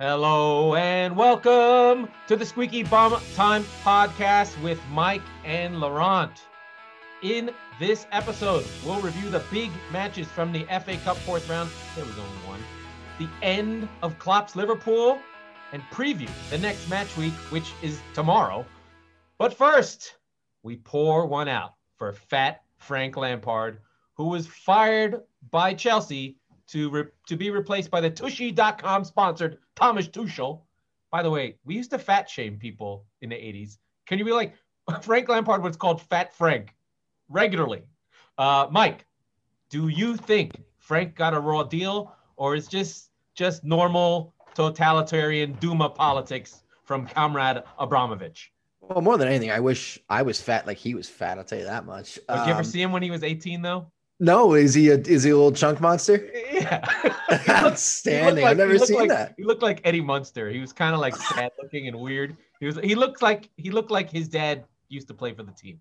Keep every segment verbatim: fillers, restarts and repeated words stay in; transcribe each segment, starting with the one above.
Hello and welcome to the Squeaky Bum Time Podcast with Mike and Laurent. In this episode, we'll review the big matches from the F A Cup fourth round. There was only one. The end of Klopp's Liverpool and preview the next match week, which is tomorrow. But first, we pour one out for fat Frank Lampard, who was fired by Chelsea to re- to be replaced by the Tushy dot com sponsored Thomas Tuchel. By the way, we used to fat shame people in the eighties. Can you be like, Frank Lampard was called Fat Frank regularly. Uh, Mike, do you think Frank got a raw deal, or is just just normal totalitarian Duma politics from Comrade Abramovich? Well, more than anything, I wish I was fat like he was fat. I'll tell you that much. Did um, you ever see him when he was eighteen, though? No, is he a is he a little chunk monster? Yeah, outstanding. Like, I've never seen like, that. He looked like Eddie Munster. He was kind of like sad looking and weird. He was. He looked like he looked like his dad used to play for the team.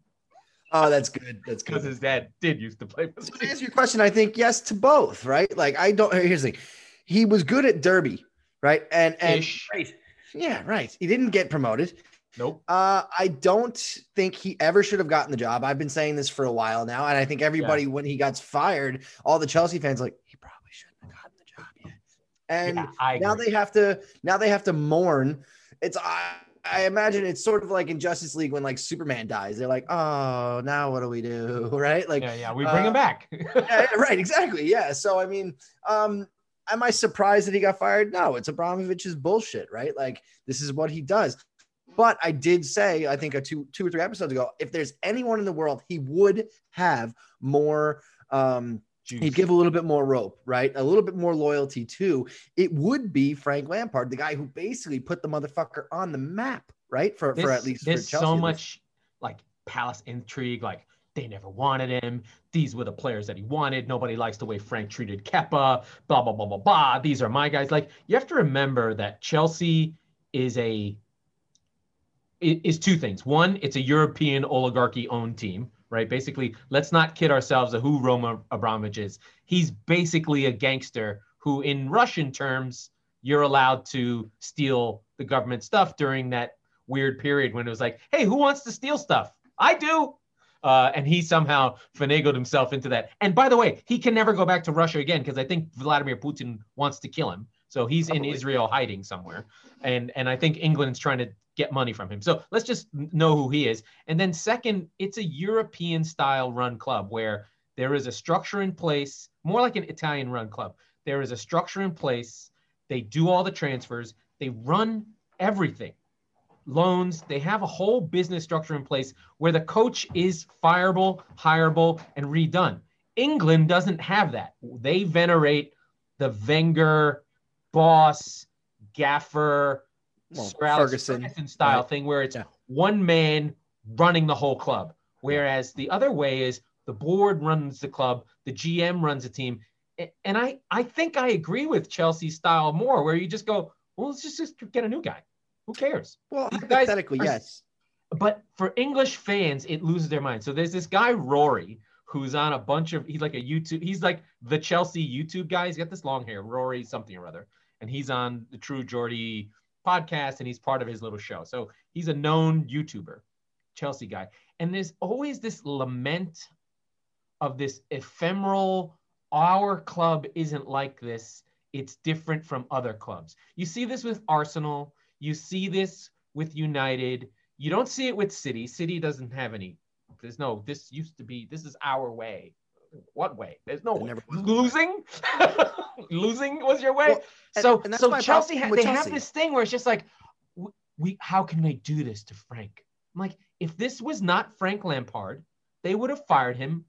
Oh, that's good. That's good. Because his dad did used to play for the team. To answer your question, I think yes to both. Right? Like I don't. Here's the thing. He was good at Derby, right? And and Ish. Right. Yeah, right. He didn't get promoted. Nope. Uh, I don't think he ever should have gotten the job. I've been saying this for a while now. And I think everybody, yeah. when he got fired, all the Chelsea fans like, he probably shouldn't have gotten the job yet. And yeah, now they have to, now they have to mourn. It's, I, I imagine it's sort of like in Justice League when like Superman dies, they're like, oh, now what do we do? Right. Like, yeah, yeah we bring uh, him back. yeah, right. Exactly. Yeah. So, I mean, um, am I surprised that he got fired? No, it's Abramovich's bullshit, right? Like this is what he does. But I did say, I think a two, two or three episodes ago, if there's anyone in the world, he would have more, um, he'd give a little bit more rope, right? A little bit more loyalty to, it would be Frank Lampard, the guy who basically put the motherfucker on the map, right? For, this, for at least there's for Chelsea. So much like palace intrigue, like they never wanted him. These were the players that he wanted. Nobody likes the way Frank treated Kepa, blah, blah, blah, blah, blah. These are my guys. Like you have to remember that Chelsea is a, is two things. One, it's a European oligarchy-owned team, right? Basically, let's not kid ourselves of who Roma Abramovich is. He's basically a gangster who, in Russian terms, you're allowed to steal the government stuff during that weird period when it was like, hey, who wants to steal stuff? I do. Uh, and he somehow finagled himself into that. And by the way, he can never go back to Russia again because I think Vladimir Putin wants to kill him. So he's Probably. in Israel hiding somewhere. And, and I think England's trying to get money from him. So let's just know who he is. And then second, it's a European style run club where there is a structure in place, more like an Italian run club. There is a structure in place. They do all the transfers. They run everything. Loans. They have a whole business structure in place where the coach is fireable, hireable, and redone. England doesn't have that. They venerate the Wenger, boss, gaffer, Well, Ferguson, Ferguson style right. thing where it's yeah. one man running the whole club. Whereas the other way is the board runs the club, the G M runs the team. And I, I think I agree with Chelsea style more where you just go, well, let's just, just get a new guy. Who cares? Well, These hypothetically, are, yes. But for English fans, it loses their mind. So there's this guy, Rory, who's on a bunch of, he's like a YouTube, he's like the Chelsea YouTube guy. He's got this long hair, Rory something or other. And he's on the True Geordie podcast and he's part of his little show. So he's a known YouTuber, Chelsea guy. And there's always this lament of this ephemeral, our club isn't like this. It's different from other clubs. You see this with Arsenal. You see this with United. You don't see it with City. City doesn't have any. There's no, this used to be, this is our way. What way? There's no way. Never Losing? Losing was your way? Well, so and, and so Chelsea, ha- they Chelsea. have this thing where it's just like, we, we how can they do this to Frank? I'm like, if this was not Frank Lampard, they would have fired him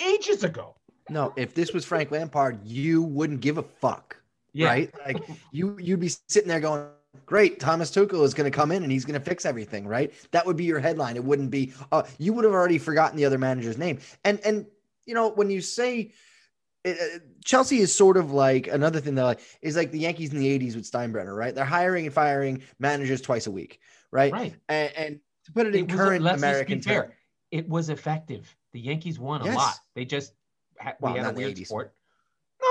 ages ago. No, if this was Frank Lampard, you wouldn't give a fuck, yeah. right? Like, you, you'd be sitting there going, great, Thomas Tuchel is going to come in and he's going to fix everything, right? That would be your headline. It wouldn't be, uh, you would have already forgotten the other manager's name. And, and, you know, when you say it, Chelsea is sort of like another thing that like, is like the Yankees in the eighties with Steinbrenner, right? They're hiring and firing managers twice a week, right? Right. And, and to put it, it in current a, American terms, it was effective. The Yankees won a yes. lot. They just had well, we had a weird the eighties. sport.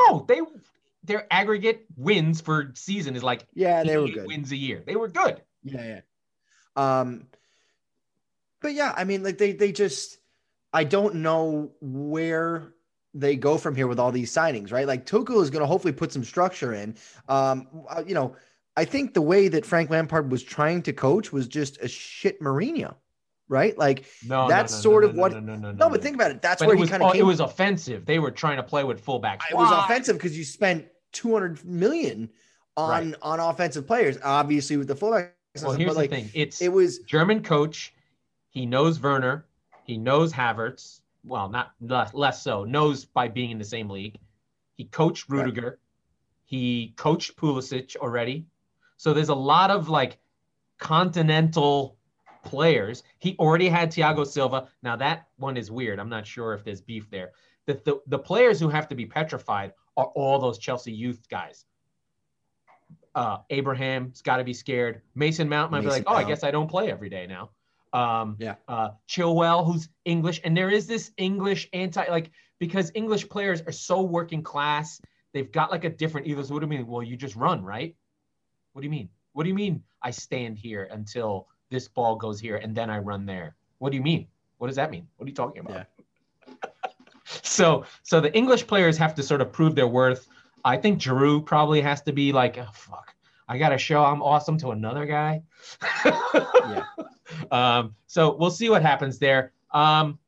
No, they their aggregate wins for season is like yeah, they were good. Wins a year. They were good. Yeah, yeah. Um, but yeah, I mean, like they they just I don't know where they go from here with all these signings, right? Like Tuchel is going to hopefully put some structure in. Um, you know, I think the way that Frank Lampard was trying to coach was just a shit Mourinho, right? Like no, that's no, no, sort no, no, of what. No, no, no, no, no, but think about it. That's where he kind of came. It was offensive. They were trying to play with fullbacks. It was offensive because you spent two hundred million on right. on offensive players, obviously with the fullbacks. Well, here's like, the thing. It's it was German coach. He knows Werner. He knows Havertz. Well, not less, less so, knows by being in the same league. He coached Rudiger. Right. He coached Pulisic already. So there's a lot of, like, continental players. He already had Thiago Silva. Now, that one is weird. I'm not sure if there's beef there. The, the, the players who have to be petrified are all those Chelsea youth guys. Uh, Abraham's got to be scared. Mason Mount might Mason be like, oh, Mount. I guess I don't play every day now. Um, yeah. Uh, Chilwell, who's English, and there is this English anti, like, because English players are so working class, they've got like a different ethos. What do you mean? Well, you just run, right? What do you mean? What do you mean? I stand here until this ball goes here, and then I run there. What do you mean? What does that mean? What are you talking about? Yeah. so, so the English players have to sort of prove their worth. I think Giroud probably has to be like, oh, fuck, I gotta show I'm awesome to another guy. yeah. Um, so we'll see what happens there. Um,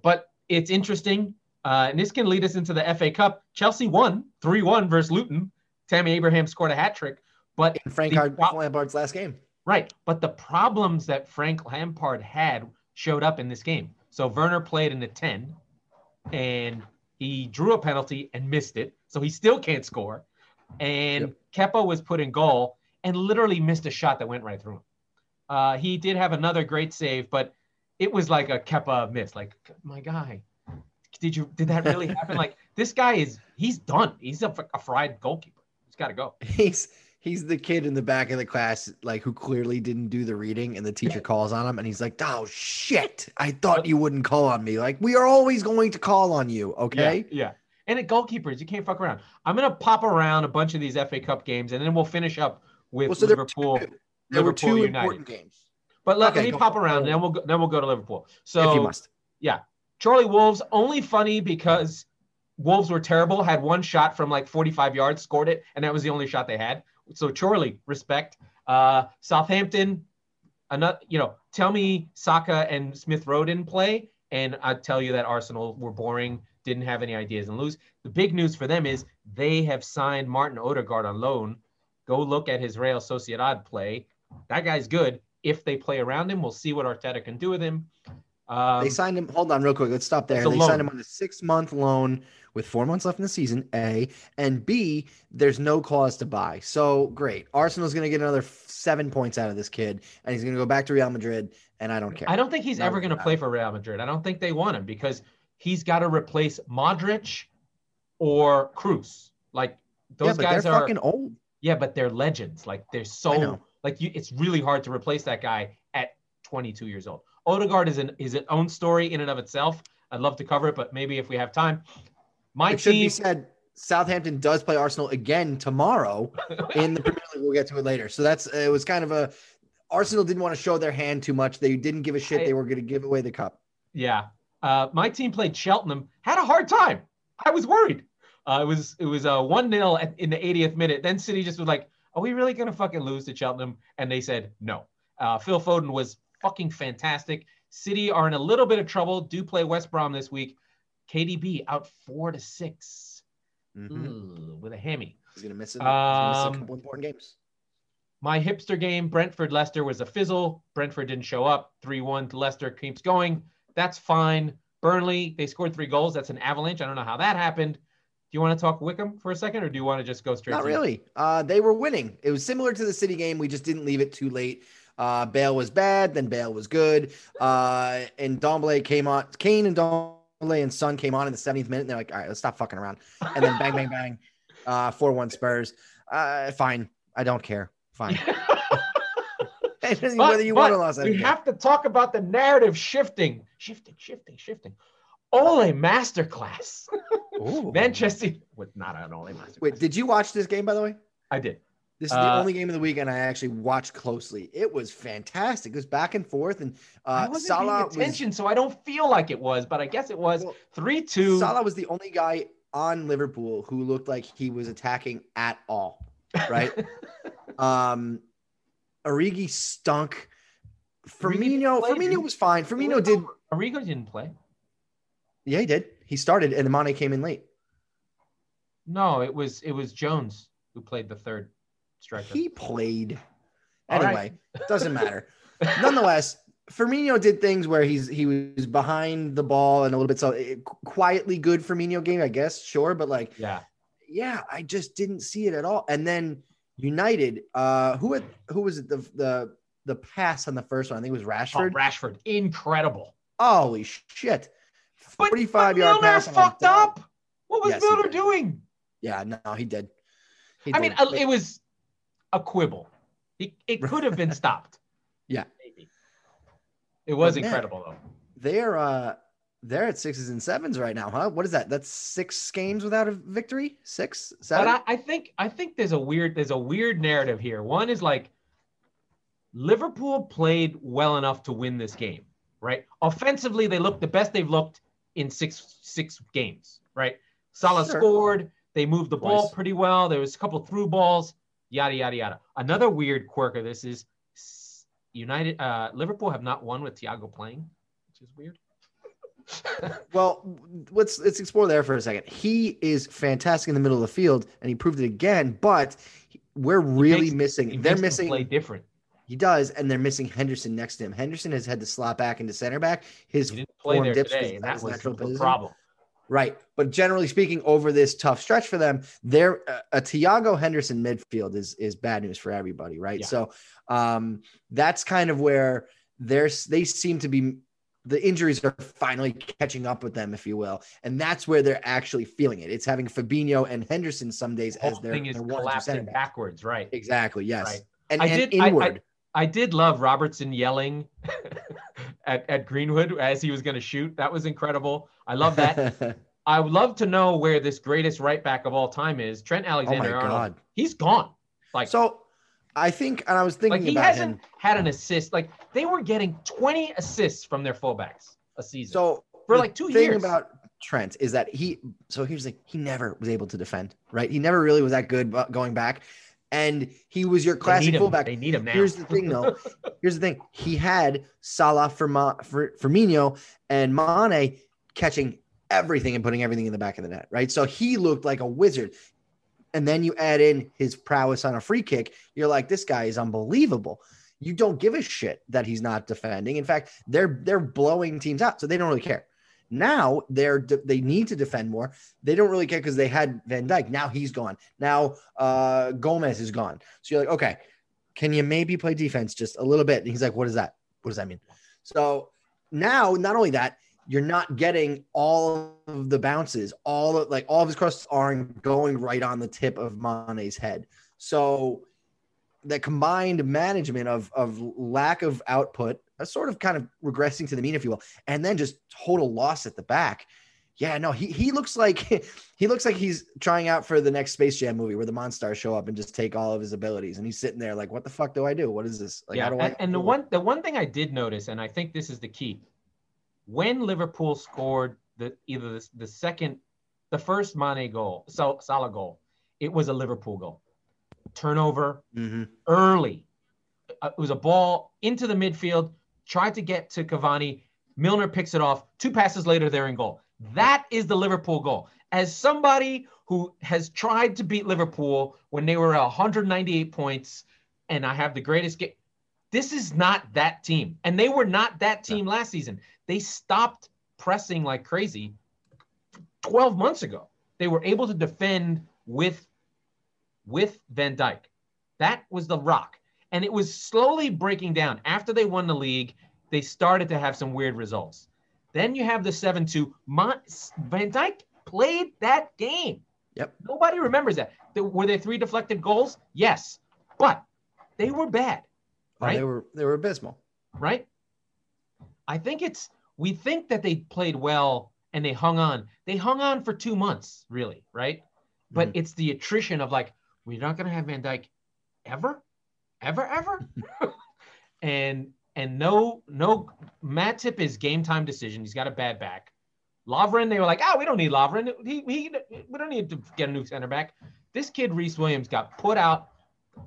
but it's interesting. Uh, and this can lead us into the F A Cup. Chelsea won three one versus Luton. Tammy Abraham scored a hat trick, but in Frank the, Lampard's last game, right? But the problems that Frank Lampard had showed up in this game. So Werner played in the ten and he drew a penalty and missed it. So he still can't score. And yep. Kepa was put in goal and literally missed a shot that went right through him. Uh, he did have another great save, but it was like a Kepa miss. Like, my guy, did you did that really happen? Like, this guy is he's done. He's a, a fried goalkeeper. He's got to go. He's he's the kid in the back of the class, like who clearly didn't do the reading, and the teacher calls on him, and he's like, "Oh shit! I thought you wouldn't call on me. Like, we are always going to call on you, okay?" Yeah. yeah. And at goalkeepers, you can't fuck around. I'm gonna pop around a bunch of these F A Cup games, and then we'll finish up with well, so Liverpool. There Liverpool were two United. Important games. But let, okay, let me pop on. around, and then we'll go, then we'll go to Liverpool. So if you must. Yeah. Charlie Wolves, only funny because Wolves were terrible, had one shot from like forty-five yards, scored it, and that was the only shot they had. So Charlie, respect. Uh, Southampton, another, you know, tell me Saka and Smith Rowe didn't play, and I'd tell you that Arsenal were boring, didn't have any ideas and lose. The big news for them is they have signed Martin Odegaard on loan. Go look at his Real Sociedad play. That guy's good. If they play around him, we'll see what Arteta can do with him. Um, they signed him. Hold on real quick. Let's stop there. They loan. signed him on a six-month loan with four months left in the season, A. And B, there's no clause to buy. So, great. Arsenal's going to get another seven points out of this kid, and he's going to go back to Real Madrid, and I don't care. I don't think he's no, ever going to play for Real Madrid. I don't think they want him because he's got to replace Modric or Cruz. Like, those yeah, but guys they're are – fucking old. Yeah, but they're legends. Like, they're so – Like you, it's really hard to replace that guy at twenty-two years old. Odegaard is an is its own story in and of itself. I'd love to cover it, but maybe if we have time. My it team, should be said, Southampton does play Arsenal again tomorrow in the Premier League. We'll get to it later. So that's it was kind of a Arsenal didn't want to show their hand too much. They didn't give a shit. I, they were going to give away the cup. Yeah, uh, my team played Cheltenham. Had a hard time. I was worried. Uh, it was it was a one nil in the eightieth minute. Then City just was like, are we really going to fucking lose to Cheltenham? And they said no. Uh, Phil Foden was fucking fantastic. City are in a little bit of trouble. Do play West Brom this week. K D B out four to six mm-hmm. Ooh, with a hammy. He's going to miss it. Um, He's going to miss a couple important games. My hipster game, Brentford-Leicester, was a fizzle. Brentford didn't show up. three one to Leicester keeps going. That's fine. Burnley, they scored three goals. That's an avalanche. I don't know how that happened. Do you want to talk Wickham for a second, or do you want to just go straight? Not really. Uh, they were winning. It was similar to the City game. We just didn't leave it too late. Uh, Bale was bad, then Bale was good. Uh, and Domblé came on. Kane and Domblé and Son came on in the seventieth minute, and they're like, all right, let's stop fucking around. And then bang, bang, bang, uh, four one Spurs. Uh, fine. I don't care. Fine. but, Whether you but won or lost, I don't we care. Have to talk about the narrative shifting. Shifting, shifting, shifting. Ole masterclass. Ooh. Manchester with not an Ole masterclass. Wait, did you watch this game, by the way? I did. This is the uh, only game of the weekend I actually watched closely. It was fantastic. It was back and forth, and uh, I wasn't Salah paying attention, was, so I don't feel like it was, but I guess it was three two. Well, Salah was the only guy on Liverpool who looked like he was attacking at all, right? um, Origi stunk. Firmino, Firmino was fine. Firmino did. Origi didn't play. Yeah, he did. He started, and Mane came in late. No, it was it was Jones who played the third striker. He played. Anyway, right. Doesn't matter. Nonetheless, Firmino did things where he's he was behind the ball and a little bit so it, quietly good Firmino game, I guess. Sure, but like, yeah, yeah, I just didn't see it at all. And then United, uh, who had, who was it? The the the pass on the first one, I think it was Rashford. Oh, Rashford, incredible! Holy shit! Forty-five but, but yard pass. Fucked up. What was yes, Milner doing? Yeah, no, he did. He I did. mean, it was a quibble. It, it could have been stopped. Yeah. Maybe. It was man, incredible though. They're uh they're at sixes and sevens right now, huh? What is that? That's six games without a victory? Six? Seven? But I, I think I think there's a weird there's a weird narrative here. One is like Liverpool played well enough to win this game, right? Offensively, they looked the best they've looked in six six games, right? Salah sure. scored, they moved the ball Boys. pretty well. There was a couple through balls. Yada, yada, yada. Another weird quirk of this is United, uh, Liverpool have not won with Thiago playing, which is weird. Well, let's let's explore there for a second. He is fantastic in the middle of the field, and he proved it again, but we're really makes, missing. They're missing. Play different. He does, and they're missing Henderson next to him. Henderson has had to slot back into center back. His form dips today, and that was the problem. Right. But generally speaking, over this tough stretch for them, they're, uh, a Thiago Henderson midfield is is bad news for everybody, right? Yeah. So um, that's kind of where there's, they seem to be – the injuries are finally catching up with them, if you will. And that's where they're actually feeling it. It's having Fabinho and Henderson some days the whole as their – thing is their collapsing backwards, right. Exactly, yes. Right. And, I and did, inward. I, I, I did love Robertson yelling at, at Greenwood as he was going to shoot. That was incredible. I love that. I would love to know where this greatest right back of all time is. Trent Alexander-Arnold. Oh, he's gone. Like so, I think, and I was thinking like he about hasn't him. Had an assist. Like they were getting twenty assists from their fullbacks a season. So for like two years. About Trent is that he. So here's like he never was able to defend. Right, he never really was that good going back, and he was your classic they fullback. They need him now. Here's the thing, though. Here's the thing. He had Salah, Firma, Firmino, and Mane catching everything and putting everything in the back of the net, right? So he looked like a wizard. And then you add in his prowess on a free kick. You're like, this guy is unbelievable. You don't give a shit that he's not defending. In fact, they're they're blowing teams out, so they don't really care. Now they're they need to defend more. They don't really care because they had Van Dijk. Now he's gone. Now uh, Gomez is gone. So you're like, okay, can you maybe play defense just a little bit? And he's like, what is that? What does that mean? So now, not only that, you're not getting all of the bounces, all of, like all of his crosses aren't going right on the tip of Mane's head. So that combined management of, of lack of output, a sort of kind of regressing to the mean, if you will, and then just total loss at the back. Yeah, no, he, he looks like he looks like he's trying out for the next Space Jam movie where the Monstars show up and just take all of his abilities. And he's sitting there like, what the fuck do I do? What is this? Like, yeah, how do and, I and the one, the one thing I did notice, and I think this is the key, when Liverpool scored the either the, the second, the first Mane goal, Sol, Salah goal, it was a Liverpool goal. Turnover mm-hmm. early. It was a ball into the midfield, tried to get to Cavani. Milner picks it off. Two passes later, they're in goal. That is the Liverpool goal. As somebody who has tried to beat Liverpool when they were at one hundred ninety-eight points, and I have the greatest game. This is not that team. And they were not that team yeah. last season. They stopped pressing like crazy twelve months ago. They were able to defend with, with Van Dijk. That was the rock. And it was slowly breaking down. After they won the league, they started to have some weird results. Then you have the seven two. Mon- Van Dijk played that game. Yep. Nobody remembers that. Were there three deflected goals? Yes. But they were bad. Right? Oh, they were they were abysmal. Right? I think it's we think that they played well and they hung on. They hung on for two months, really, right? But mm-hmm. it's the attrition of like, we're not going to have Van Dijk ever, ever, ever. and and no, no, Matip is game time decision. He's got a bad back. Lovren, they were like, oh, we don't need Lovren. He, he, we don't need to get a new center back. This kid, Reece Williams, got put out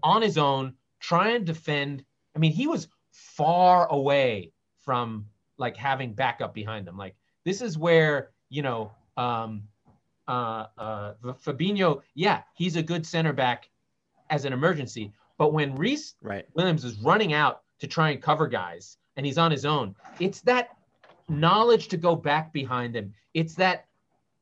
on his own, trying to defend. I mean, he was far away from like having backup behind him. Like, this is where, you know, um, uh, uh, Fabinho, yeah, he's a good center back as an emergency. But when Reece right. Williams is running out to try and cover guys and he's on his own, it's that knowledge to go back behind him. It's that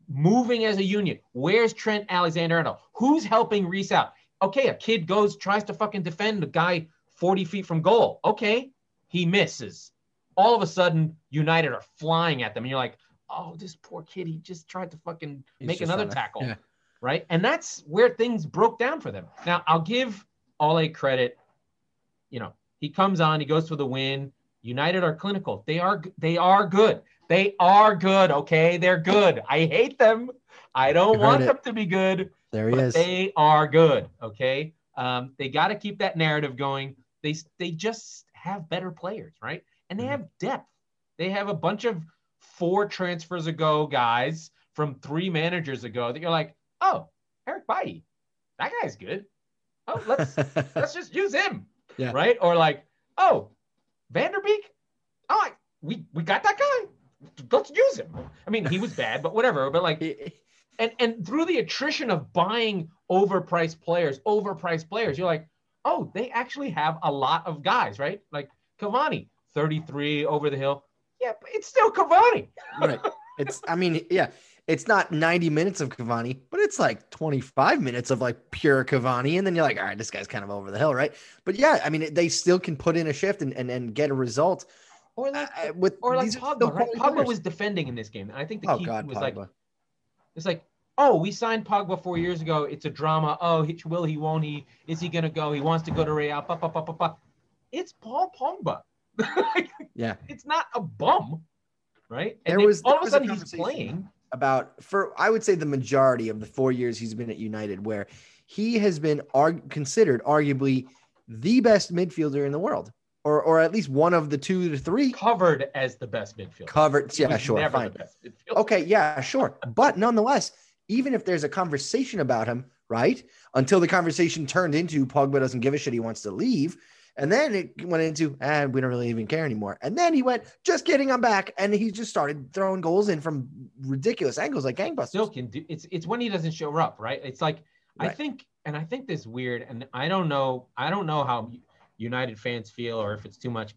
moving as a unit. Where's Trent Alexander-Arnold? Who's helping Reece out? Okay, a kid goes, tries to fucking defend the guy forty feet from goal. Okay, he misses. All of a sudden, United are flying at them. And you're like, oh, this poor kid, he just tried to fucking He's make another tackle. Yeah. Right? And that's where things broke down for them. Now, I'll give Ole credit. You know, he comes on, he goes for the win. United are clinical. They are they are good. They are good, okay? They're good. I hate them. I don't you want them to be good. There he but is. They are good, okay? Um, they got to keep that narrative going. They they just have better players, right? And they have depth. They have a bunch of four transfers ago guys from three managers ago that you're like, oh, Eric Bailly, that guy's good. Oh, let's let's just use him, yeah. right? Or like, oh, Van der Beek, oh, I, we we got that guy. Let's use him. I mean, he was bad, but whatever. But like, and and through the attrition of buying overpriced players, overpriced players, you're like, oh, they actually have a lot of guys, right? Like Cavani. thirty-three over the hill. Yeah, but it's still Cavani. Right. It's, I mean, yeah, it's not ninety minutes of Cavani, but it's like twenty-five minutes of like pure Cavani. And then you're like, all right, this guy's kind of over the hill. Right. But yeah, I mean, they still can put in a shift and, and, and get a result. Or like, uh, with or like Pogba, right? Pogba was defending in this game. And I think the key oh God, was Pogba. like, it's like, oh, we signed Pogba four years ago. It's a drama. Oh, he, will he, won't he? Is he going to go? He wants to go to Real. Ba, ba, ba, ba, ba. It's Paul Pogba. Like, yeah, it's not a bum, right? And there they, was all there of a sudden a he's playing about for I would say the majority of the four years he's been at United, where he has been arg- considered arguably the best midfielder in the world, or or at least one of the two to three covered as the best midfielder. Covered, yeah, sure, fine. Okay, yeah, sure, but nonetheless, even if there's a conversation about him, right? Until the conversation turned into Pogba doesn't give a shit, he wants to leave. And then it went into, and ah, we don't really even care anymore. And then he went, just kidding, I'm back. And he just started throwing goals in from ridiculous angles like gangbusters. Still can do, it's it's when he doesn't show up, right? It's like, right. I think, and I think this weird, and I don't know, I don't know how United fans feel or if it's too much.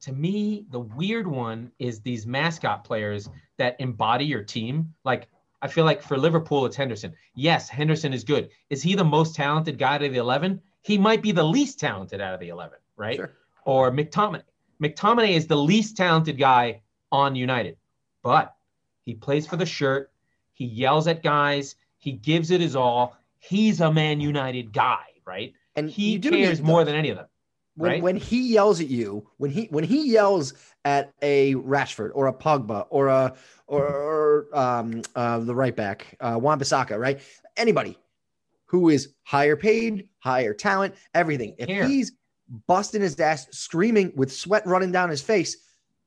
To me, the weird one is these mascot players that embody your team. Like, I feel like for Liverpool, it's Henderson. Yes, Henderson is good. Is he the most talented guy out of the eleven? He might be the least talented out of the eleven, right? Sure. Or McTominay. McTominay is the least talented guy on United, but he plays for the shirt. He yells at guys. He gives it his all. He's a Man United guy, right? And he cares the, more than any of them. When, right? when he yells at you, when he when he yells at a Rashford or a Pogba or a or, or um uh, the right back, uh, Wan-Bissaka, right? Anybody who is higher paid, higher talent, everything. If Here. he's busting his ass, screaming with sweat running down his face,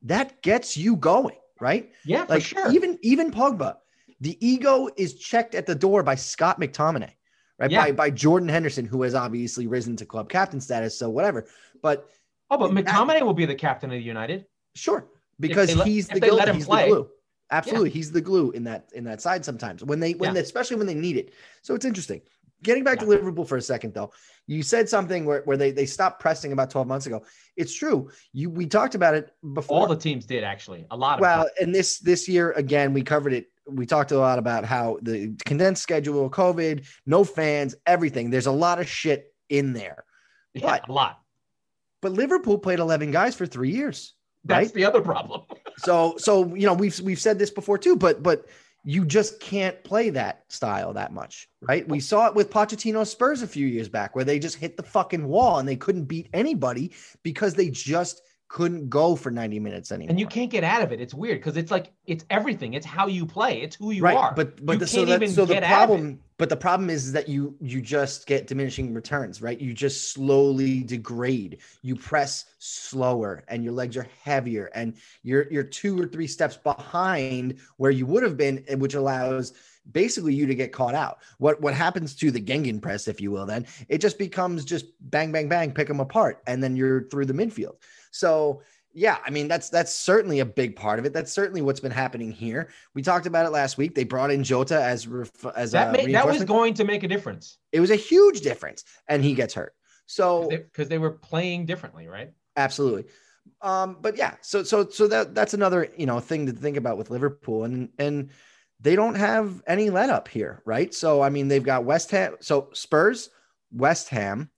that gets you going, right? Yeah, like, for sure. Even, even Pogba, the ego is checked at the door by Scott McTominay, right? Yeah. By, by Jordan Henderson, who has obviously risen to club captain status, so whatever. But Oh, but McTominay that, will be the captain of the United. Sure, because let, he's the glue. He's play. the glue. Absolutely, yeah. he's the glue in that in that side sometimes, when they, when yeah. they, especially when they need it. So it's interesting. Getting back yeah. to Liverpool for a second, though, you said something where, where they, they stopped pressing about twelve months ago. It's true. You We talked about it before. All the teams did, actually. A lot of Well, them. and this this year, again, we covered it. We talked a lot about how the condensed schedule, COVID, no fans, everything. There's a lot of shit in there. Yeah, but, a lot. But Liverpool played eleven guys for three years. That's right? the other problem. so, so you know, we've we've said this before, too, but but – you just can't play that style that much, right? We saw it with Pochettino's Spurs a few years back, where they just hit the fucking wall and they couldn't beat anybody because they just couldn't go for ninety minutes anymore. And you can't get out of it. It's weird because it's like it's everything. It's how you play. It's who you right. are. But but the, so, that, so the problem. But the problem is, is that you you just get diminishing returns, right? You just slowly degrade. You press slower, and your legs are heavier, and you're you're two or three steps behind where you would have been, which allows basically you to get caught out. What what happens to the Gengen press, if you will, then it just becomes just bang, bang, bang, pick them apart, and then you're through the midfield. So yeah, I mean, that's that's certainly a big part of it. That's certainly what's been happening here. We talked about it last week. They brought in Jota as ref- as that, made, a that was going to make a difference. It was a huge difference, and he gets hurt. So because they, they were playing differently, right? Absolutely. Um, but yeah, so so so that that's another you know thing to think about with Liverpool, and and they don't have any let up here, right? So I mean, they've got West Ham, so Spurs, West Ham,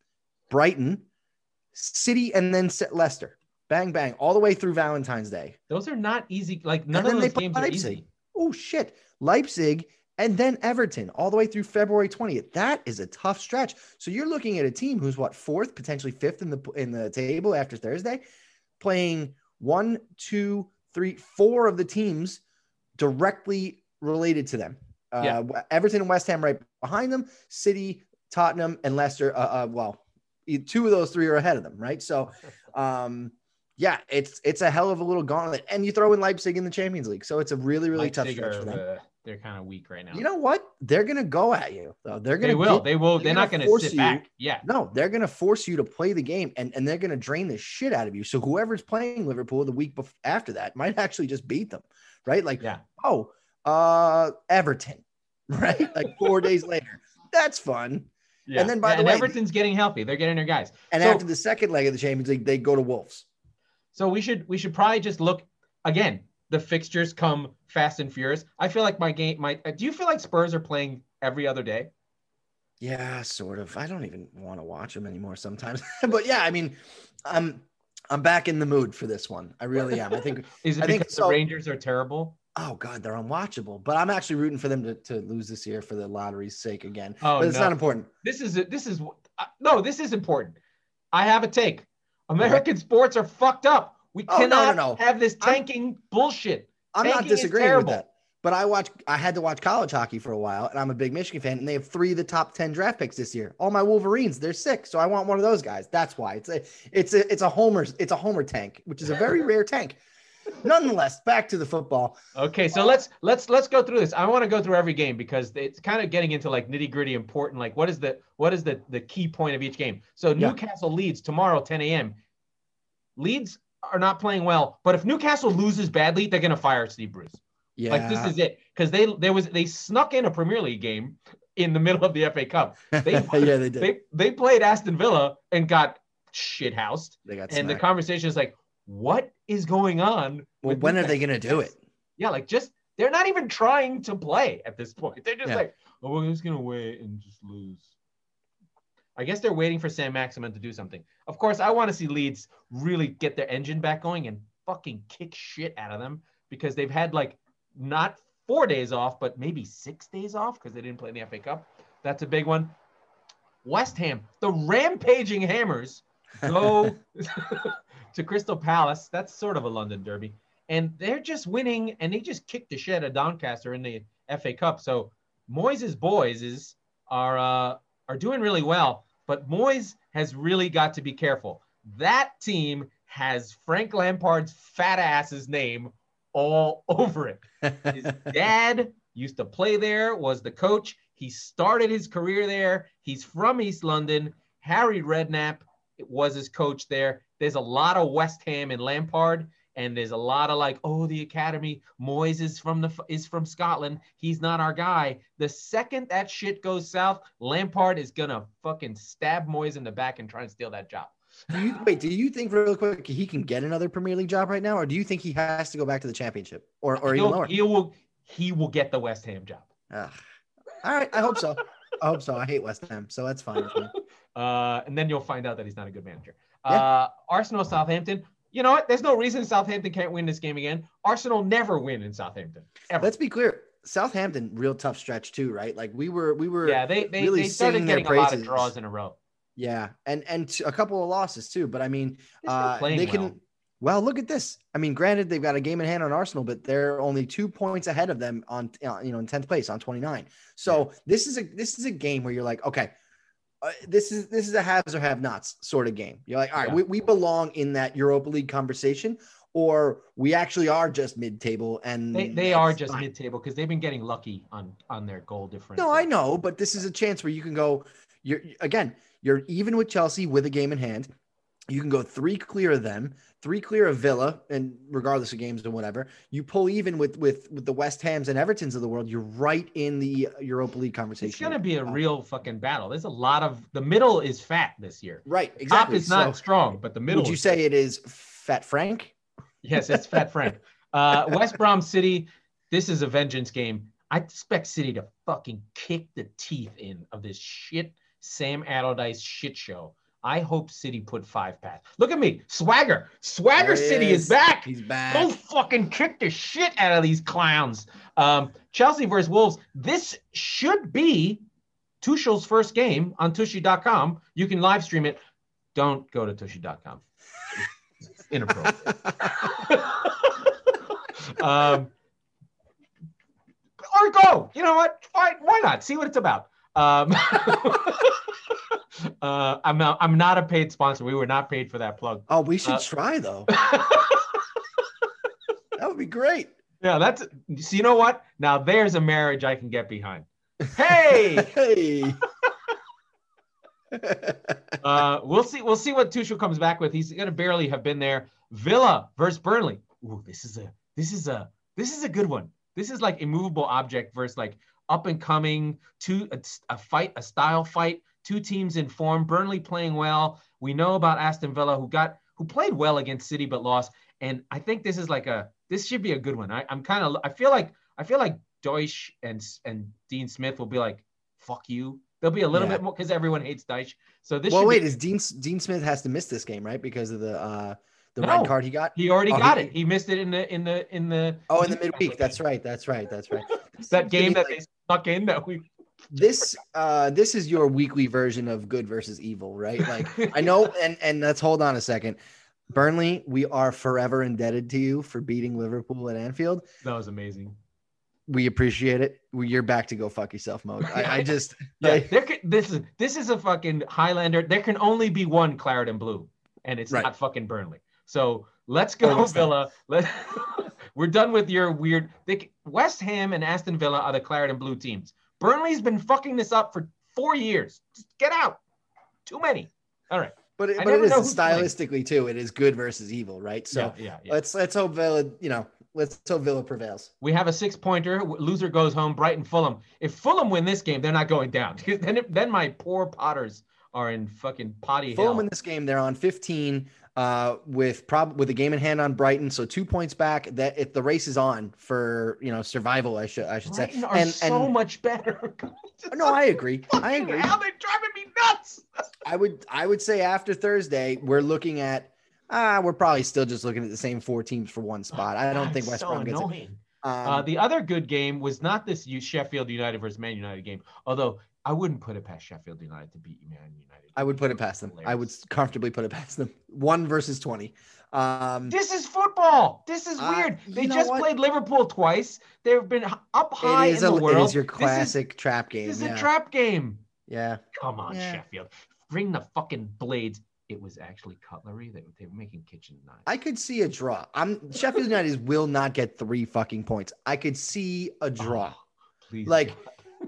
Brighton, City, and then Leicester. Bang, bang, all the way through Valentine's Day. Those are not easy. Like, none of those games are easy. Oh, shit. Leipzig and then Everton all the way through February twentieth. That is a tough stretch. So you're looking at a team who's, what, fourth, potentially fifth in the in the table after Thursday, playing one, two, three, four of the teams directly related to them. Yeah. Uh, Everton and West Ham right behind them, City, Tottenham, and Leicester. Uh, uh, well, two of those three are ahead of them, right? So, um, yeah, it's it's a hell of a little gauntlet, and you throw in Leipzig in the Champions League, so it's a really really Leipzig tough stretch for them. Uh, they're kind of weak right now. You know what? They're gonna go at you, though. They're gonna. They will. Get, they will. They're, they're not gonna, gonna sit you. back. Yeah. No, they're gonna force you to play the game, and, and they're gonna drain the shit out of you. So whoever's playing Liverpool the week before, after that might actually just beat them, right? Like, yeah. oh, uh, Everton, right? Like four days later. That's fun. Yeah. And then by and the way, Everton's getting healthy. They're getting their guys. And so, after the second leg of the Champions League, they go to Wolves. So we should we should probably just look again. The fixtures come fast and furious. I feel like my game. My do you feel like Spurs are playing every other day? Yeah, sort of. I don't even want to watch them anymore sometimes. But yeah, I mean, I'm I'm back in the mood for this one. I really am. I think is it I because think, the so, Rangers are terrible? Oh God, they're unwatchable. But I'm actually rooting for them to, to lose this year for the lottery's sake again. Oh, but it's no. not important. This is this is uh, no. This is important. I have a take. American right. sports are fucked up. We oh, cannot no, no, no. have this tanking I'm, bullshit. I'm tanking not disagreeing with that. But I watch. I had to watch college hockey for a while, and I'm a big Michigan fan, and they have three of the top ten draft picks this year. All my Wolverines, they're sick, so I want one of those guys. That's why. It's a it's a, it's a homer it's a homer tank, which is a very rare tank. Nonetheless, back to the football. Okay, so let's let's let's go through this. I want to go through every game because it's kind of getting into like nitty-gritty important. Like what is the what is the, the key point of each game? So yeah. Newcastle Leeds tomorrow, ten a.m. Leeds are not playing well, but if Newcastle loses badly, they're gonna fire Steve Bruce. Yeah. Like this is it. Because they there was they snuck in a Premier League game in the middle of the F A Cup. They yeah, they did. They, they played Aston Villa and got shithoused. They got and smacked. The conversation is like, what is going on? Well, when are they going to do it? Yeah, like just they're not even trying to play at this point. They're just yeah. like, oh, we're just going to wait and just lose. I guess they're waiting for Sam Maximin to do something. Of course, I want to see Leeds really get their engine back going and fucking kick shit out of them because they've had like not four days off, but maybe six days off because they didn't play in the F A Cup. That's a big one. West Ham, the rampaging Hammers go to Crystal Palace. That's sort of a London derby, and they're just winning, and they just kicked the shit out of Doncaster in the F A Cup. So Moyes' boys is are uh, are doing really well, but Moyes has really got to be careful. That team has Frank Lampard's fat ass's name all over it. His dad used to play there, was the coach. He started his career there. He's from East London. Harry Redknapp was his coach there. There's a lot of West Ham and Lampard, and there's a lot of like, oh, the academy. Moyes is from the is from Scotland. He's not our guy. The second that shit goes south, Lampard is gonna fucking stab Moyes in the back and try and steal that job. Do you, wait, do you think real quick he can get another Premier League job right now, or do you think he has to go back to the Championship, or or even lower? He will he will get the West Ham job. Ugh. All right, I hope so. I hope so. I hate West Ham, so that's fine with me. Uh, and then you'll find out that he's not a good manager. Yeah. Uh, Arsenal, Southampton. You know what? There's no reason Southampton can't win this game again. Arsenal never win in Southampton. Ever. Let's be clear. Southampton, real tough stretch too, right? Like we were, we were. Yeah, they they, really they started getting a lot of draws in a row. Yeah, and and a couple of losses too. But I mean, uh, they can. Well. well, look at this. I mean, granted, they've got a game in hand on Arsenal, but they're only two points ahead of them on, you know, in tenth place on twenty-nine. So yeah. this is a, this is a game where you're like, okay, uh, this is, this is a haves or have nots sort of game. You're like, all right, yeah. we, we belong in that Europa League conversation, or we actually are just mid-table. And they, they are just fine. mid-table because they've been getting lucky on, on their goal difference. No, I know, but this is a chance where you can go, you're again, you're even with Chelsea with a game in hand. You can go three clear of them, three clear of Villa, and regardless of games and whatever, you pull even with with with the West Hams and Evertons of the world, you're right in the Europa League conversation. It's going to be a real fucking battle. There's a lot of – the middle is fat this year. Right, exactly. Top is not so strong, but the middle – Would you say it is Fat Frank? Yes, it's Fat Frank. Uh, West Brom City, this is a vengeance game. I expect City to fucking kick the teeth in of this shit Sam Allardyce shit show. I hope City put five past. Look at me. Swagger. Swagger City is. is back. He's back. Go fucking kick the shit out of these clowns. Um, Chelsea versus Wolves. This should be Tuchel's first game on Tushy dot com. You can live stream it. Don't go to Tushy dot com. It's inappropriate. um, or go. You know what? Why, why not? See what it's about. Um, uh, I'm not, I'm not a paid sponsor. We were not paid for that plug. Oh, we should uh, try though. That would be great. Yeah. That's, so you know what? Now there's a marriage I can get behind. Hey, hey. uh, we'll see. We'll see what Tuchel comes back with. He's going to barely have been there. Villa versus Burnley. Ooh, this is a, this is a, this is a good one. This is like immovable object versus like up and coming, two a, a fight, a style fight, two teams in form, Burnley playing well. We know about Aston Villa who got who played well against City but lost. And I think this is like a this should be a good one. I, I'm kind of I feel like I feel like Dyche and and Dean Smith will be like, fuck you. There'll be a little yeah. bit more because everyone hates Dyche. So this. Well, wait, be- is Dean Dean Smith has to miss this game, right? Because of the uh, the no, red card he got. He already oh, got he, it. He missed it in the in the in the. Oh, in the midweek. That's right. That's right. That's right. That game that like, they stuck in that we this uh this is your weekly version of good versus evil, right? Like I know and and let's hold on a second. Burnley, we are forever indebted to you for beating Liverpool at Anfield. That was amazing. We appreciate it. We, you're back to go fuck yourself mode. I, I just yeah, I, there can, this is this is a fucking Highlander. There can only be one claret and blue, and it's right. not fucking Burnley. So let's go Villa. Let's We're done with your weird they, West Ham and Aston Villa are the claret and blue teams. Burnley's been fucking this up for four years. Just get out. Too many. All right. But it, but it is stylistically playing. Too. It is good versus evil, right? So yeah, yeah, yeah. let's let's hope Villa, you know, let's hope Villa prevails. We have a six-pointer. Loser goes home. Brighton, Fulham. If Fulham win this game, they're not going down. then then my poor Potters are in fucking potty Fulham hell. Fulham in this game, they're on fifteen. Uh, with prob with a game in hand on Brighton, so two points back. That if the race is on for you know survival, I should I should Brighton say. Are and so and, much better. No, I agree. I agree. Hell, they're driving me nuts. I would I would say after Thursday, we're looking at ah, uh, we're probably still just looking at the same four teams for one spot. I don't oh, think West so Brom gets it. Um, uh, the other good game was not this Sheffield United versus Man United game, although. I wouldn't put it past Sheffield United to beat Man United. I would put it past them. I would comfortably put it past them. One versus twenty. Um, this is football. This is weird. Uh, they just what? played Liverpool twice. They've been up high in the a, world. It is your classic is, trap game. This is yeah. a trap game. Yeah. Come on, yeah. Sheffield. Bring the fucking blades. It was actually cutlery. They, they were making kitchen knives. I could see a draw. I'm Sheffield United will not get three fucking points. I could see a draw. Oh, please. Like... God.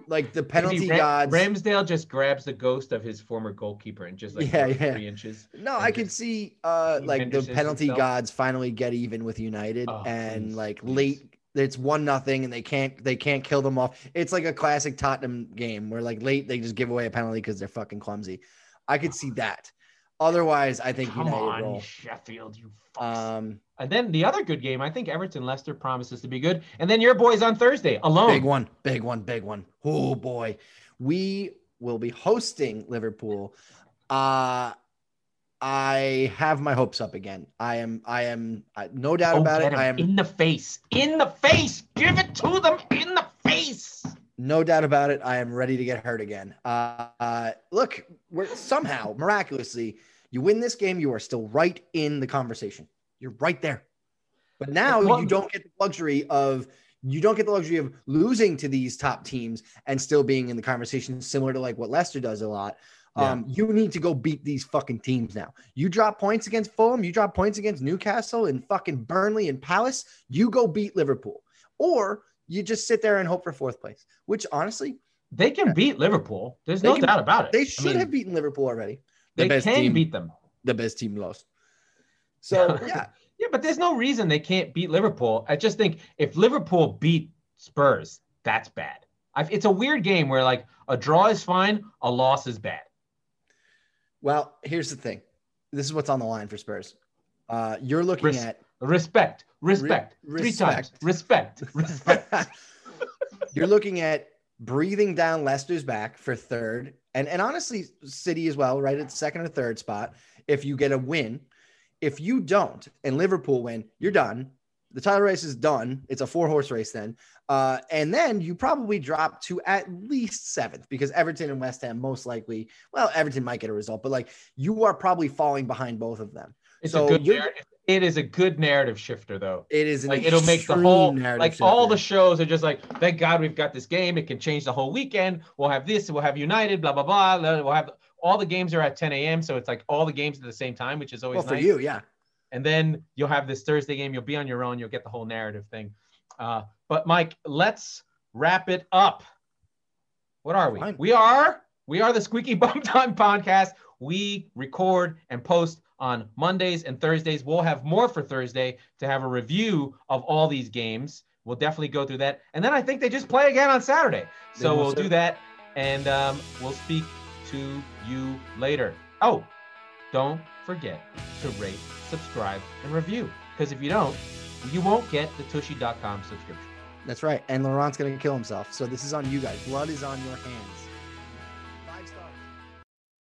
Like the penalty Ram- gods. Ramsdale just grabs the ghost of his former goalkeeper and just like yeah, yeah. three inches. No, I could see uh like the penalty himself. gods finally get even with United oh, and please, like please. late it's one nothing and they can't they can't kill them off. It's like a classic Tottenham game where like late they just give away a penalty because they're fucking clumsy. I could see that. Otherwise, I think Come United on, roll. Sheffield, you fucks. Um, and then the other good game, I think Everton Leicester promises to be good. And then your boys on Thursday alone. Big one, big one, big one. Oh boy, we will be hosting Liverpool. Uh, I have my hopes up again. I am, I am, I, no doubt oh, about it. I am in the face, in the face. Give it to them in the face. No doubt about it. I am ready to get hurt again. Uh, uh, look, we're somehow miraculously, you win this game, you are still right in the conversation. You're right there. But now you don't get the luxury of you don't get the luxury of losing to these top teams and still being in the conversation, similar to like what Leicester does a lot. Yeah. Um, you need to go beat these fucking teams now. You drop points against Fulham, you drop points against Newcastle and fucking Burnley and Palace, you go beat Liverpool. Or you just sit there and hope for fourth place, which honestly... They can yeah. beat Liverpool. There's they no can, doubt about it. They should I mean, have beaten Liverpool already. The they best can team, beat them. The best team lost. So, yeah. Yeah, but there's no reason they can't beat Liverpool. I just think if Liverpool beat Spurs, that's bad. I've, it's a weird game where, like, a draw is fine, a loss is bad. Well, here's the thing. This is what's on the line for Spurs. Uh, you're looking Res- at respect, respect, re- three respect. times, respect, respect. You're looking at breathing down Leicester's back for third, and and honestly, City as well, right at the second or third spot. If you get a win, if you don't, and Liverpool win, you're done. The title race is done. It's a four-horse race then. Uh, and then you probably drop to at least seventh because Everton and West Ham most likely – well, Everton might get a result, but, like, you are probably falling behind both of them. It's so a good narrative. It is a good narrative shifter, though. It is an like, it'll make the whole – like, shifter. All the shows are just like, thank God we've got this game. It can change the whole weekend. We'll have this. We'll have United, blah, blah, blah. We'll have – all the games are at ten a.m., so it's, like, all the games at the same time, which is always well, nice. Well, for you, yeah. And then you'll have this Thursday game. You'll be on your own. You'll get the whole narrative thing. Uh, but, Mike, let's wrap it up. What are we? Fine. We are we are the Squeaky Bum Time Podcast. We record and post on Mondays and Thursdays. We'll have more for Thursday to have a review of all these games. We'll definitely go through that. And then I think they just play again on Saturday. So we'll do that, and um, we'll speak to you later. Oh, don't forget to rate, subscribe, and review. Because if you don't, you won't get the Tushy dot com subscription. That's right. And Laurent's going to kill himself. So this is on you guys. Blood is on your hands.